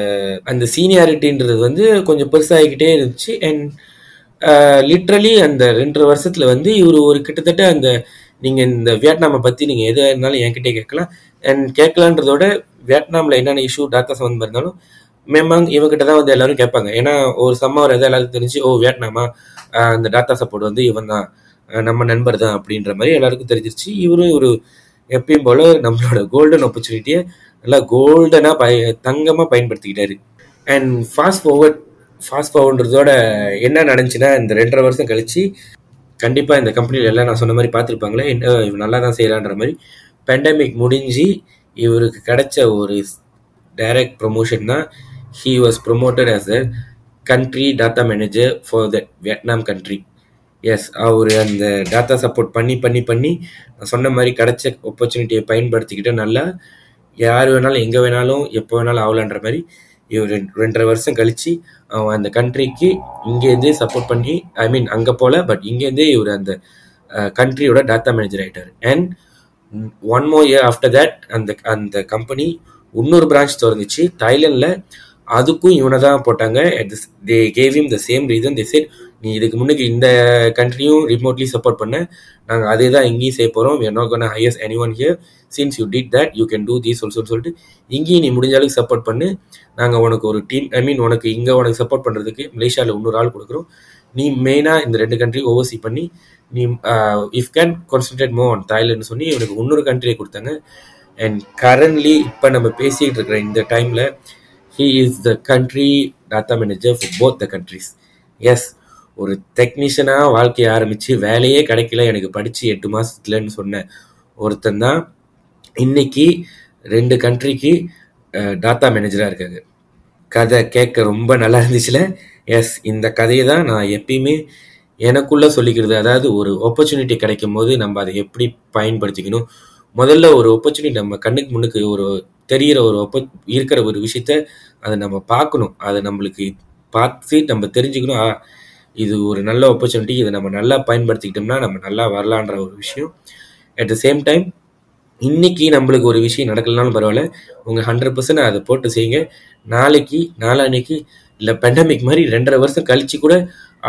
அந்த சீனியாரிட்டின்றது வந்து கொஞ்சம் பெருசாகிக்கிட்டே இருந்துச்சு. அண்ட் லிட்ரலி அந்த ரெண்டரை வருஷத்தில் வந்து இவர் ஒரு கிட்டத்தட்ட அந்த நீங்கள் இந்த வியட்நாமை பற்றி நீங்கள் எதாக இருந்தாலும் என்கிட்டே கேட்கலாம் அண்ட் கேட்கலான்றதோட வியட்நாமில் என்னென்ன இஷ்யூ டாட்டா சம்மந்தமாக இருந்தாலும் மேமாங் இவங்ககிட்ட தான் வந்து எல்லாரும் கேட்பாங்க. ஏன்னா ஒரு சம்மவர் எதாவது எல்லாருக்கும் தெரிஞ்சு, ஓ வியட்நாமா அந்த டாட்டா சப்போர்ட் வந்து இவன் தான் நம்ம நண்பர் தான் அப்படின்ற மாதிரி எல்லாருக்கும் தெரிஞ்சிருச்சு. இவரும் ஒரு எப்பயும் போல் நம்மளோட கோல்டன் ஆப்பர்ச்சுனிட்டியை நல்லா கோல்டனாக பய தங்கமாக பயன்படுத்திக்கிட்டாரு. அண்ட் ஃபாஸ்ட் ஃபார்வர்ட் ஃபாஸ்ட் ஃபார்வர்டுன்றதோட என்ன நடந்துச்சுன்னா இந்த ரெண்டரை வருஷம் கழித்து கண்டிப்பாக இந்த கம்பெனியில் எல்லாம் நான் சொன்ன மாதிரி பார்த்துருப்பாங்களே, என்ன இவன் நல்லா தான் செய்யலான்ற மாதிரி பேண்டமிக் முடிஞ்சு இவருக்கு கிடைச்ச ஒரு டைரக்ட் ப்ரொமோஷன் தான். He was promoted as a country data manager for the Vietnam country. Yes, அவர் அந்த டாட்டா சப்போர்ட் பண்ணி பண்ணி பண்ணி நான் சொன்ன மாதிரி கிடைச்ச ஆப்பர்ச்சுனிட்டியை பயன்படுத்திக்கிட்டு நல்லா யார் வேணாலும் எங்கே வேணாலும் எப்போ வேணாலும் ஆகலான்ற மாதிரி இவர் ரெண்டரை வருஷம் கழித்து அவன் அந்த கண்ட்ரிக்கு இங்கேருந்தே சப்போர்ட் பண்ணி ஐ மீன் அங்கே போகல பட் இங்கேருந்தே இவர் அந்த கண்ட்ரியோட டாட்டா மேனேஜர் ஆகிட்டார். And one more year after that அந்த அந்த கம்பெனி இன்னொரு பிரான்ச் திறந்துச்சு தாய்லாண்டில். அதுக்கும் இவனை தான் போட்டாங்க. They gave him the same reason. They said நீ இதுக்கு முன்னுக்கு இந்த கண்ட்ரியும் ரிமோட்லி சப்போர்ட் பண்ண, நாங்கள் அதே தான் இங்கேயும் செய்ய போகிறோம், we are not gonna hire anyone here since you did that you can do these ஆல்சோன்னு சொல்லிட்டு இங்கேயும் நீ முடிஞ்ச அளவுக்கு சப்போர்ட் பண்ணு, நாங்கள் உனக்கு ஒரு டீம் ஐ மீன் உனக்கு இங்கே உனக்கு சப்போர்ட் பண்ணுறதுக்கு மலேசியாவில் இன்னொரு ஆள் கொடுக்குறோம், நீ மெயினாக இந்த ரெண்டு கண்ட்ரி ஓவர்சி பண்ணி நீ if can concentrate more on தாய்லாண்ட்னு சொல்லி இவனுக்கு இன்னொரு கண்ட்ரியை கொடுத்தாங்க. அண்ட் கரண்ட்லி இப்போ நம்ம பேசிகிட்டு இருக்கிற இந்த டைமில் He is the country data manager for both the countries. Yes, ஒரு டெக்னீஷியனாக வாழ்க்கையை ஆரம்பித்து வேலையே கிடைக்கல எனக்கு படித்து எட்டு மாதத்துலன்னு சொன்ன ஒருத்தன் தான் இன்றைக்கி ரெண்டு கண்ட்ரிக்கு டாட்டா மேனேஜராக இருக்காங்க. கதை கேட்க ரொம்ப நல்லா இருந்துச்சுல. எஸ், இந்த கதையை தான் நான் எப்பயுமே எனக்குள்ளே சொல்லிக்கிறது. அதாவது ஒரு ஆப்பர்ச்சுனிட்டி கிடைக்கும் போது நம்ம அதை எப்படி பயன்படுத்திக்கணும். முதல்ல ஒரு ஆப்பர்ச்சுனிட்டி நம்ம கண்ணுக்கு முன்னுக்கு ஒரு தெரிகிற ஒரு ஒப்ப இருக்கிற ஒரு விஷயத்த அதை நம்ம பார்க்கணும், அதை நம்மளுக்கு பார்த்து நம்ம தெரிஞ்சுக்கணும். ஆ இது ஒரு நல்ல ஆப்பர்ச்சுனிட்டி, இதை நம்ம நல்லா பயன்படுத்திக்கிட்டோம்னா நம்ம நல்லா வரலான்ற ஒரு விஷயம். அட் த சேம் டைம் இன்றைக்கி நம்மளுக்கு ஒரு விஷயம் நடக்கலனாலும் பரவாயில்ல, உங்கள் ஹண்ட்ரட் பர்சன்ட் அதை போட்டு செய்யுங்க. நாளைக்கு நாளான்னைக்கு இல்லை பேண்டமிக் மாதிரி ரெண்டரை வருஷம் கழித்து கூட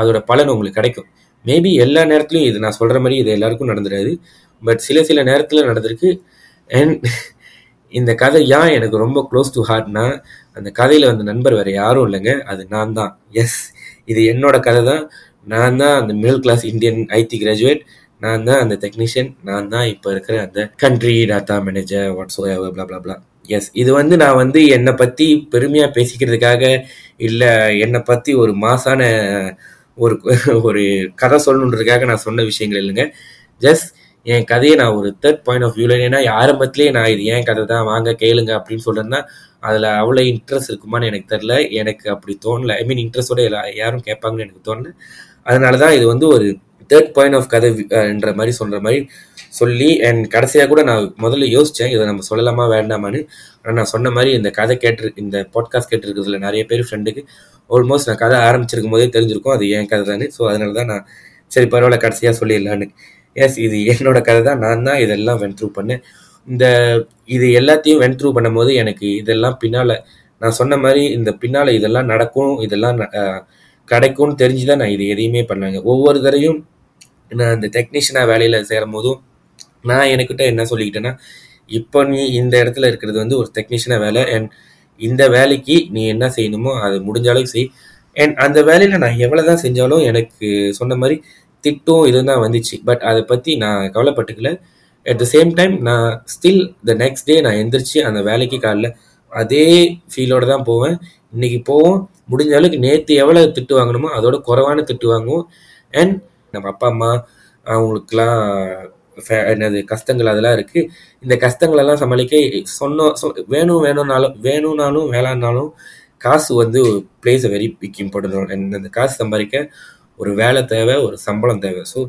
அதோட பலன் உங்களுக்கு கிடைக்கும். மேபி எல்லா நேரத்துலையும் இது நான் சொல்கிற மாதிரி இது எல்லாருக்கும் நடந்துடாது, பட் சில சில நேரத்தில் நடந்திருக்கு. அண்ட் இந்த கதை ஏன் எனக்கு ரொம்ப க்ளோஸ் டு ஹார்ட்னா, அந்த கதையில் வந்து நண்பர் வேறு யாரும் இல்லைங்க, அது நான் தான். எஸ், இது என்னோட கதை தான். நான் தான் அந்த middle class Indian IT graduate, நான் தான் அந்த டெக்னீஷியன், நான் தான் இப்போ இருக்கிற அந்த country data manager what so blah blah blah. Yes, இது வந்து நான் வந்து என்னை பற்றி பெருமையாக பேசிக்கிறதுக்காக இல்லை என்னை பற்றி ஒரு மாசான ஒரு ஒரு கதை சொல்லணுன்றதுக்காக நான் சொன்ன விஷயங்கள் இல்லைங்க. ஜஸ்ட் என் கதையை நான் ஒரு தேர்ட் பாயிண்ட் ஆஃப் வியூவில், ஏன்னா ஆரம்பத்துலேயே நான் இது ஏன் கதை தான் வாங்க கேளுங்க அப்படின்னு சொல்கிறேன்னா அதில் அவ்வளோ இன்ட்ரெஸ்ட் இருக்குமான்னு எனக்கு தெரில, எனக்கு அப்படி தோணலை. ஐ மீன் இன்ட்ரெஸ்டோட எல்லா யாரும் கேட்பாங்கன்னு எனக்கு தோணலை. அதனால தான் இது வந்து ஒரு தேர்ட் பாயிண்ட் ஆஃப் கதை என்ற மாதிரி சொல்கிற மாதிரி சொல்லி, அண்ட் கடைசியாக கூட நான் முதல்ல யோசித்தேன் இதை நம்ம சொல்லலாமா வேண்டாமான்னு. ஆனால் நான் சொன்ன மாதிரி இந்த கதை கேட்டு இந்த பாட்காஸ்ட் கேட்டுருக்கிறதுல நிறைய பேர் ஃப்ரெண்டுக்கு ஆல்மோஸ்ட் நான் கதை ஆரம்பிச்சிருக்கும் போதே தெரிஞ்சிருக்கும் அது என் கதை தானே. ஸோ அதனால தான் நான் சரி பரவாயில்ல கடைசியாக சொல்லிடலான்னு. எஸ், இது என்னோடய கதை தான், நான் தான் இதெல்லாம் வென் த்ரூ பண்ணேன். இந்த இது எல்லாத்தையும் வென் த்ரூ பண்ணும்போது எனக்கு இதெல்லாம் பின்னால் நான் சொன்ன மாதிரி இந்த பின்னால் இதெல்லாம் நடக்கும் இதெல்லாம் கிடைக்கும்னு தெரிஞ்சு தான் நான் இது எதையுமே பண்ணாங்க. ஒவ்வொரு தரையும் நான் இந்த டெக்னீஷியனாக வேலையில் சேரும் போதும் நான் எனக்கிட்ட என்ன சொல்லிக்கிட்டேன்னா, இப்போ நீ இந்த இடத்துல இருக்கிறது வந்து ஒரு டெக்னீஷியனாக வேலை, அண்ட் இந்த வேலைக்கு நீ என்ன செய்யணுமோ அதை முடிஞ்ச அளவுக்கு செய். அண்ட் அந்த வேலையில் நான் எவ்வளோ தான் செஞ்சாலும் எனக்கு சொன்ன மாதிரி திட்டம் இதுதான் வந்துச்சு, பட் அதை பற்றி நான் கவலைப்பட்டுக்கல. அட் த சேம் டைம் நான் ஸ்டில் த நெக்ஸ்ட் டே நான் எந்திரிச்சு அந்த வேலைக்கு காலைல அதே ஃபீலோடு தான் போவேன். இன்றைக்கி போவோம், முடிஞ்ச அளவுக்கு நேற்று எவ்வளோ திட்டு வாங்கணுமோ அதோட குறைவான திட்டு வாங்குவோம். அண்ட் நம்ம அப்பா அம்மா அவங்களுக்குலாம் ஃபே என்னது கஷ்டங்கள் அதெல்லாம் இருக்குது, இந்த கஷ்டங்களெல்லாம் சமாளிக்க சொன்னோம் சொ வேணும் வேணும்னாலும் வேணும்னாலும் வேளாண்னாலும் காசு வந்து plays very big important role. And அந்த காசு சம்பாதிக்க ஒரு வேலை தேவை, ஒரு சம்பளம் தேவை. ஸோ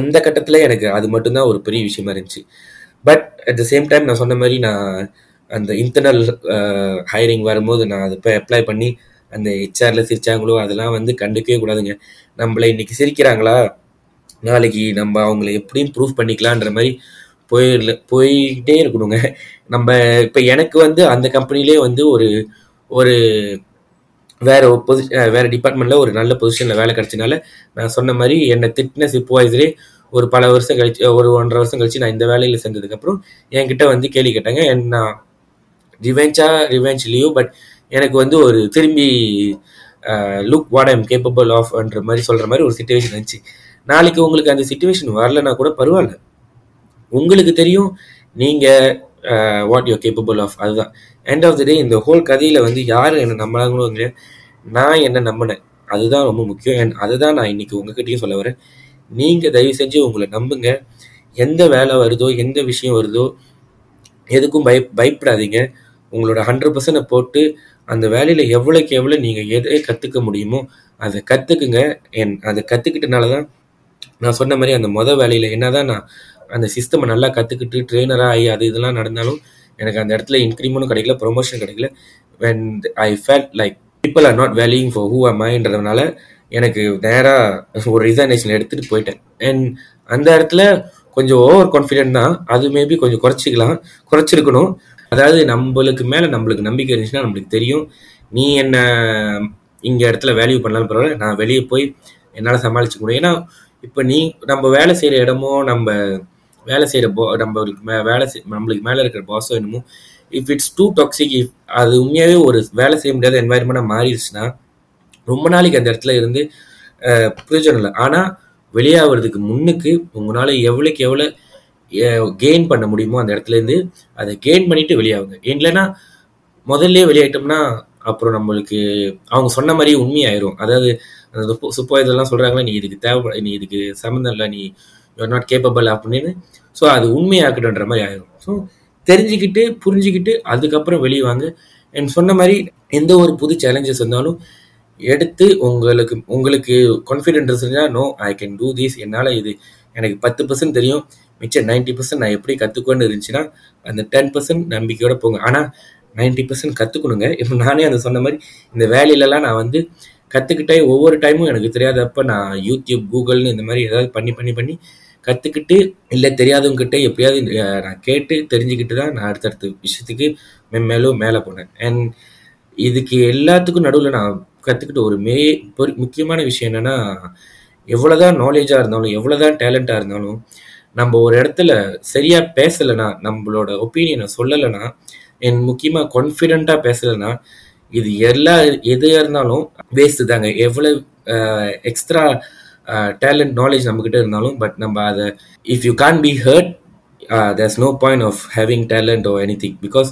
அந்த கட்டத்தில் எனக்கு அது மட்டும்தான் ஒரு பெரிய விஷயமா இருந்துச்சு. But at the same time நான் சொன்ன மாதிரி நான் அந்த இன்டர்னல் ஹையரிங் வரும்போது நான் அதை இப்போ அப்ளை பண்ணி அந்த ஹெச்ஆரில் சிரித்தாங்களோ அதெல்லாம் வந்து கண்டுக்கவே கூடாதுங்க. நம்மளை இன்றைக்கி சிரிக்கிறாங்களா நாளைக்கு நம்ம அவங்கள எப்படின்னு ப்ரூவ் பண்ணிக்கலான்ற மாதிரி போய் போய்கிட்டே இருக்கணுங்க. நம்ம இப்போ எனக்கு வந்து அந்த கம்பெனிலே வந்து ஒரு ஒரு வேறு பொசி வேறு டிபார்ட்மெண்ட்டில் ஒரு நல்ல பொசிஷனில் வேலை கிடச்சினால நான் சொன்ன மாதிரி என்னை திட்டின சூப்பர்வைசரே ஒரு பல வருஷம் கழிச்சு ஒரு ஒன்றரை வருஷம் கழிச்சு நான் இந்த வேலையில் செஞ்சதுக்கப்புறம் என்கிட்ட வந்து கேள்வி கேட்டாங்க. அண்ட் நான் ரிவெஞ்சாக ரிவெஞ்ச் இல்லையோ பட் எனக்கு வந்து ஒரு திரும்பி லுக் வாட் ஐம் கேப்பபிள் ஆஃப்ன்ற மாதிரி சொல்கிற மாதிரி ஒரு சிச்சுவேஷன் இருந்துச்சு. நாளைக்கு உங்களுக்கு அந்த சிச்சுவேஷன் வரலன்னா கூட பரவாயில்ல, உங்களுக்கு தெரியும் நீங்கள் வாட் யூ கேப்பபிள் ஆஃப். அதுதான் எண்ட் ஆஃப் த டே இந்த ஹோல் கதையில் வந்து யார் என்னை நம்பினாங்களோ இல்லையா, நான் என்ன நம்பினேன் அதுதான் ரொம்ப முக்கியம். அண்ட் அதுதான் நான் இன்றைக்கி உங்ககிட்டையும் சொல்ல வரேன். நீங்கள் தயவு செஞ்சு உங்களை நம்புங்க. எந்த வேலை வருதோ எந்த விஷயம் வருதோ எதுக்கும் பய பயப்படாதீங்க. உங்களோட ஹண்ட்ரட் பர்சன்டை போட்டு அந்த வேலையில் எவ்வளோக்கு எவ்வளோ நீங்கள் எதை கற்றுக்க முடியுமோ அதை கற்றுக்குங்க. என் அதை கற்றுக்கிட்டனால தான் நான் சொன்ன மாதிரி அந்த மொதல் வேலையில் என்ன தான் நான் அந்த சிஸ்டமை நல்லா கற்றுக்கிட்டு ட்ரெயினராக ஆகி அது இதெல்லாம் நடந்தாலும் எனக்கு அந்த இடத்துல இன்க்ரிமெண்ட்டும் கிடைக்கல, ப்ரொமோஷன் கிடைக்கல. And I felt like people are not valuing for who am ஐன்றதுனால எனக்கு நேராக ஒரு ரிசர்வேஷன் எடுத்துகிட்டு போயிட்டேன். அண்ட் அந்த இடத்துல கொஞ்சம் ஓவர் கான்ஃபிடென்ட் தான், அது மேபி கொஞ்சம் குறைச்சிக்கலாம் குறைச்சிருக்கணும். அதாவது நம்மளுக்கு மேலே நம்மளுக்கு நம்பிக்கை இருந்துச்சுன்னா நம்மளுக்கு தெரியும் நீ என்ன இங்கே இடத்துல வேல்யூ பண்ணலாம்னு பரவாயில்ல, நான் வெளியே போய் என்னால் சமாளிச்சுக்க முடியும். ஏன்னா இப்போ நீ நம்ம வேலை செய்கிற இடமோ நம்ம வேலை செய்கிற பா நம்மளுக்கு மே வேலை செய் நம்மளுக்கு மேலே இருக்கிற பாஸோ என்னமோ if it's too toxic if அது உண்மையாகவே ஒரு வேலை செய்ய முடியாத என்வாயர்மெண்ட்டாக மாறிடுச்சுன்னா ரொம்ப நாளைக்கு அந்த இடத்துல இருந்து பிரயோஜனம் இல்லை. ஆனால் வெளியாகிறதுக்கு முன்னுக்கு உங்களால் எவ்வளோக்கு எவ்வளோ கெயின் பண்ண முடியுமோ அந்த இடத்துலேருந்து அதை கெயின் பண்ணிவிட்டு வெளியாகுங்க. இல்லைன்னா முதல்ல வெளியாகிட்டோம்னா அப்புறம் நம்மளுக்கு அவங்க சொன்ன மாதிரி உண்மையாயிரும். அதாவது அந்த சூப்பர் இதெல்லாம் சொல்கிறாங்களா நீ இதுக்கு தேவை நீ இதுக்கு சம்மந்தம் இல்லை நீ யூ ஆர் நாட் கேப்பபிள் அப்படின்னு. ஸோ அது உண்மையாக்கணுன்ற மாதிரி ஆயிரும். ஸோ தெரிஞ்சுக்கிட்டு புரிஞ்சுக்கிட்டு அதுக்கப்புறம் வெளியே வாங்க. அண்ட் சொன்ன மாதிரி எந்த ஒரு புது சேலஞ்சஸ் இருந்தாலும் எடுத்து உங்களுக்கு உங்களுக்கு கான்ஃபிடென்ட் இருந்துச்சுன்னா no I can do this, என்னால் இது எனக்கு பத்து பர்சன்ட் தெரியும் மிச்சம் நைன்ட்டி பர்சன்ட் நான் எப்படி கற்றுக்குவேன்னு இருந்துச்சுன்னா அந்த டென் பர்சன்ட் நம்பிக்கையோடு போங்க. ஆனால் நைன்ட்டி பர்சன்ட் கற்றுக்கணுங்க. இப்போ நானே அந்த சொன்ன மாதிரி இந்த வேலையிலலாம் நான் வந்து கற்றுக்கிட்டே ஒவ்வொரு டைமும் எனக்கு தெரியாதப்போ நான் யூடியூப் கூகுள்னு இந்த மாதிரி ஏதாவது பண்ணி பண்ணி பண்ணி கற்றுக்கிட்டு இல்லை தெரியாதவங்ககிட்ட எப்படியாவது நான் கேட்டு தெரிஞ்சுக்கிட்டு தான் நான் அடுத்தடுத்த விஷயத்துக்கு மேம்மேலும் மேலே போனேன். அண்ட் இதுக்கு எல்லாத்துக்கும் நடுவில் நான் கற்றுக்கிட்ட ஒரு மே பொரு முக்கியமான விஷயம் என்னென்னா எவ்வளோதான் நாலேஜாக இருந்தாலும் எவ்வளோதான் டேலண்ட்டாக இருந்தாலும் நம்ம ஒரு இடத்துல சரியாக பேசலைன்னா நம்மளோட ஒப்பீனியனை சொல்லலைன்னா என் முக்கியமாக கான்ஃபிடென்ட்டாக பேசலைன்னா இது எல்லா எதையாக இருந்தாலும் வேஸ்ட்டு தாங்க. எவ்வளோ எக்ஸ்ட்ரா டேலண்ட் நாலேஜ் நம்மக்கிட்ட இருந்தாலும் பட் நம்ம அதை if you can be hurt there's no point of having talent or any thing. Because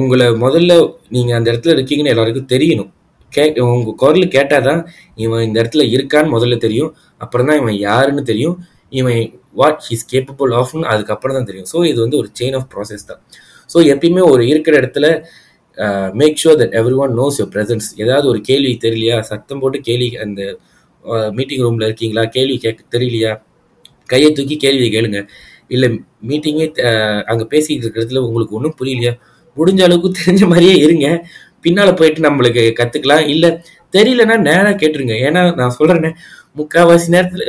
உங்களை முதல்ல நீங்கள் அந்த இடத்துல இருக்கீங்கன்னு எல்லாருக்கும் தெரியணும். கே உங்கள் குரல் கேட்டால் தான் இவன் இந்த இடத்துல இருக்கான்னு முதல்ல தெரியும், அப்புறம் தான் இவன் யாருன்னு தெரியும், இவன் வாட் ஹீஸ் கேப்பபிள் ஆஃப்னு அதுக்கப்புறம் தான் தெரியும். ஸோ இது வந்து ஒரு செயின் ஆஃப் ப்ராசஸ் தான். ஸோ எப்பயுமே ஒரு இருக்கிற இடத்துல make sure that every one knows your presence. ஏதாவது ஒரு கேள்வி தெரியலையா சத்தம் போட்டு கேள்வி அந்த மீட்டிங் ரூமில் இருக்கீங்களா, கேள்வி கேட்க தெரியலையா, கையை தூக்கி கேள்வியை கேளுங்க. இல்லை மீட்டிங்கே அங்கே பேசிக்கிட்டு இருக்கிறதுல உங்களுக்கு ஒன்றும் புரியலையா, முடிஞ்ச அளவுக்கு தெரிஞ்ச மாதிரியே இருங்க. பின்னால் போயிட்டு நம்மளுக்கு கற்றுக்கலாம். இல்லை தெரியலன்னா நேராக கேட்டுருங்க. ஏன்னா நான் சொல்கிறேன்னே முக்கால்வாசி நேரத்தில்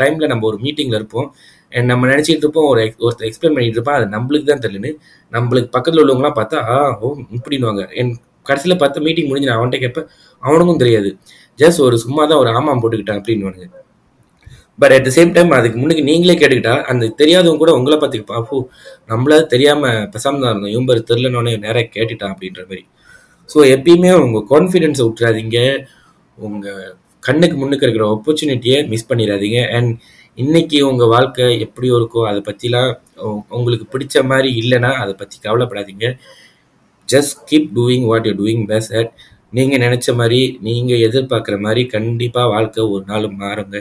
டைமில் நம்ம ஒரு மீட்டிங்கில் இருப்போம், நம்ம நினச்சிக்கிட்டு இருப்போம், ஒரு ஒருத்தர் எக்ஸ்பிளைன் பண்ணிகிட்டு இருப்போம், அது நம்மளுக்கு தான் தெரியலன்னு. நம்மளுக்கு பக்கத்தில் உள்ளவங்களாம் பார்த்தா ஆ ஓ இப்படின்னுவாங்க. என் கடைசியில் பார்த்தா மீட்டிங் முடிஞ்சு நான் அவன்கிட்ட கேட்பேன், அவனுக்கும் தெரியாது, ஜஸ்ட் ஒரு சும்மா தான் ஒரு ஆமாம் போட்டுக்கிட்டான் அப்படின்னுவானுங்க. But at the same time அதுக்கு முன்னுக்கு நீங்களே கேட்டுக்கிட்டா அந்த தெரியாதவங்க கூட உங்களை பார்த்துக்கிப்பா, அப்போ நம்மளாவது தெரியாமல் பெசாமல் தான் இருந்தோம், இவம்பர் தெரிலனோடனே நேராக கேட்டுட்டான் அப்படின்ற மாதிரி. ஸோ எப்பயுமே உங்கள் கான்ஃபிடென்ஸை விட்டுறாதீங்க, உங்கள் கண்ணுக்கு முன்னுக்கு இருக்கிற ஆப்பர்ச்சுனிட்டியை மிஸ் பண்ணிடாதீங்க. அண்ட் இன்றைக்கி உங்கள் வாழ்க்கை எப்படியோ இருக்கோ அதை பற்றிலாம் உங்களுக்கு பிடிச்ச மாதிரி இல்லைன்னா அதை பற்றி கவலைப்படாதீங்க. Just keep doing what you doing best at. நீங்கள் நினச்ச மாதிரி நீங்கள் எதிர்பார்க்குற மாதிரி கண்டிப்பாக வாழ்க்கை ஒரு நாள் மாறுங்க.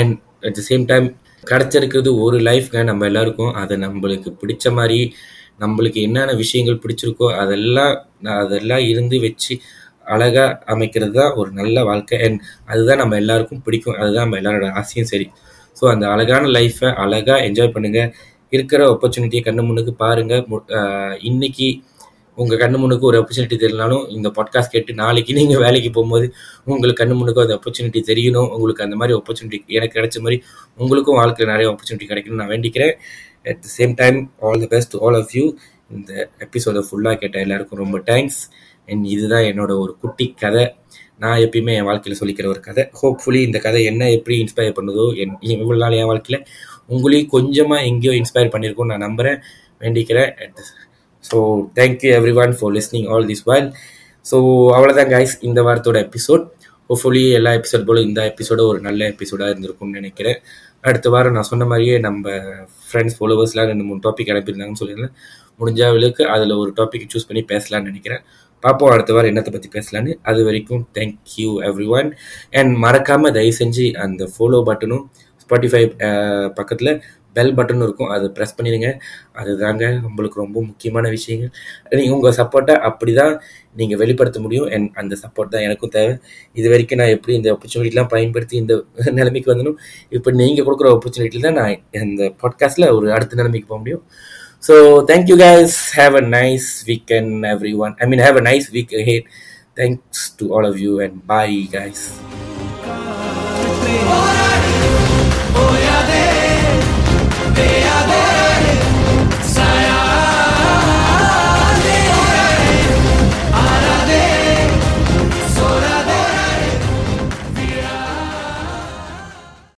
And at the same time கிடச்சிருக்கிறது ஒரு லைஃப்ங்க நம்ம எல்லாருக்கும், அதை நம்மளுக்கு பிடிச்ச மாதிரி நம்மளுக்கு என்னென்ன விஷயங்கள் பிடிச்சிருக்கோ அதெல்லாம் அதெல்லாம் இருந்து வச்சு அழகாக அமைக்கிறது தான் ஒரு நல்ல வாழ்க்கை. அண்ட் அதுதான் நம்ம எல்லாருக்கும் பிடிக்கும், அதுதான் நம்ம எல்லாரோட ஆசையும் சரி. ஸோ அந்த அழகான லைஃப்பை அழகாக என்ஜாய் பண்ணுங்கள். இருக்கிற ஆப்பர்ச்சுனிட்டியை கண்ணு முன்னுக்கு பாருங்கள். இன்றைக்கி உங்கள் கண்ணு முன்னுக்கு ஒரு ஆப்பர்ச்சுனிட்டி தெரியலனாலும் இந்த பாட்காஸ்ட் கேட்டு நாளைக்கு நீங்கள் வேலைக்கு போகும்போது உங்களுக்கு கண்ணு முன்னுக்கு அந்த ஆப்பர்ச்சுனிட்டி தெரியணும். உங்களுக்கு அந்த மாதிரி ஆப்பர்ச்சுனிட்டி எனக்கு கிடைச்ச மாதிரி உங்களுக்கும் வாழ்க்கையில் நிறைய ஆப்பர்ச்சுனிட்டி கிடைக்கணும்னு நான் வேண்டிக்கிறேன். At the same time, all the best to all of you. இந்த எபிசோடை ஃபுல்லாக கேட்ட எல்லாருக்கும் ரொம்ப தேங்க்ஸ். அண்ட் இதுதான் என்னோட ஒரு குட்டி கதை, நான் எப்பயுமே என் வாழ்க்கையில் சொல்லிக்கிற ஒரு கதை. ஹோப்ஃபுல்லி இந்த கதை என்ன எப்படி இன்ஸ்பயர் பண்ணுதோ, என் இவ்வளோ நாள் என் வாழ்க்கையில் உங்களையும் கொஞ்சமாக எங்கேயோ இன்ஸ்பயர் பண்ணியிருக்கோன்னு நான் நம்புகிறேன், வேண்டிக்கிறேன். So thank you every one for listening all this while. So அவ்வளோதான் கைஸ் இந்த வாரத்தோட எபிசோட். ஹோப்ஃபுல்லி எல்லா எபிசோட் போலும் இந்த எபிசோட ஒரு நல்ல எபிசோடாக இருந்திருக்கும்னு நினைக்கிறேன். அடுத்த வாரம் நான் சொன்ன மாதிரியே நம்ம ஃப்ரெண்ட்ஸ் ஃபாலோவர்ஸ்லாம் ரெண்டு மூணு டாபிக் அனுப்பியிருந்தாங்கன்னு சொல்லியிருந்தேன். முடிஞ்சவளுக்கு அதில் ஒரு டாபிக் சூஸ் பண்ணி பேசலான்னு நினைக்கிறேன். பார்ப்போம் அடுத்த வாரம் என்னத்தை பற்றி பேசலான்னு. அது வரைக்கும் தேங்க்யூ எவ்ரி ஒன். அண்ட் மறக்காமல் தயவு செஞ்சு அந்த ஃபாலோ பட்டனும் ஸ்பாட்டிஃபை பக்கத்தில் பெல் பட்டன் இருக்கும், அதை ப்ரெஸ் பண்ணிடுங்க. அதுதாங்க உங்களுக்கு ரொம்ப முக்கியமான விஷயங்கள். நீங்கள் உங்கள் சப்போர்ட்டை அப்படி தான் நீங்கள் வெளிப்படுத்த முடியும். அண்ட் அந்த சப்போர்ட் தான் எனக்கும் தேவை. இது வரைக்கும் நான் எப்படி இந்த ஆப்பர்ச்சுனிட்டிலாம் பயன்படுத்தி இந்த நிலைமைக்கு வந்தனும், இப்போ நீங்கள் கொடுக்குற ஆப்பர்ச்சுனிட்டியில் தான் நான் இந்த பாட்காஸ்ட்டில் ஒரு அடுத்த நிலைமைக்கு போக முடியும். So thank you guys, have a nice weekend every one. I mean have a nice week ahead. Thanks to all of you and bye guys.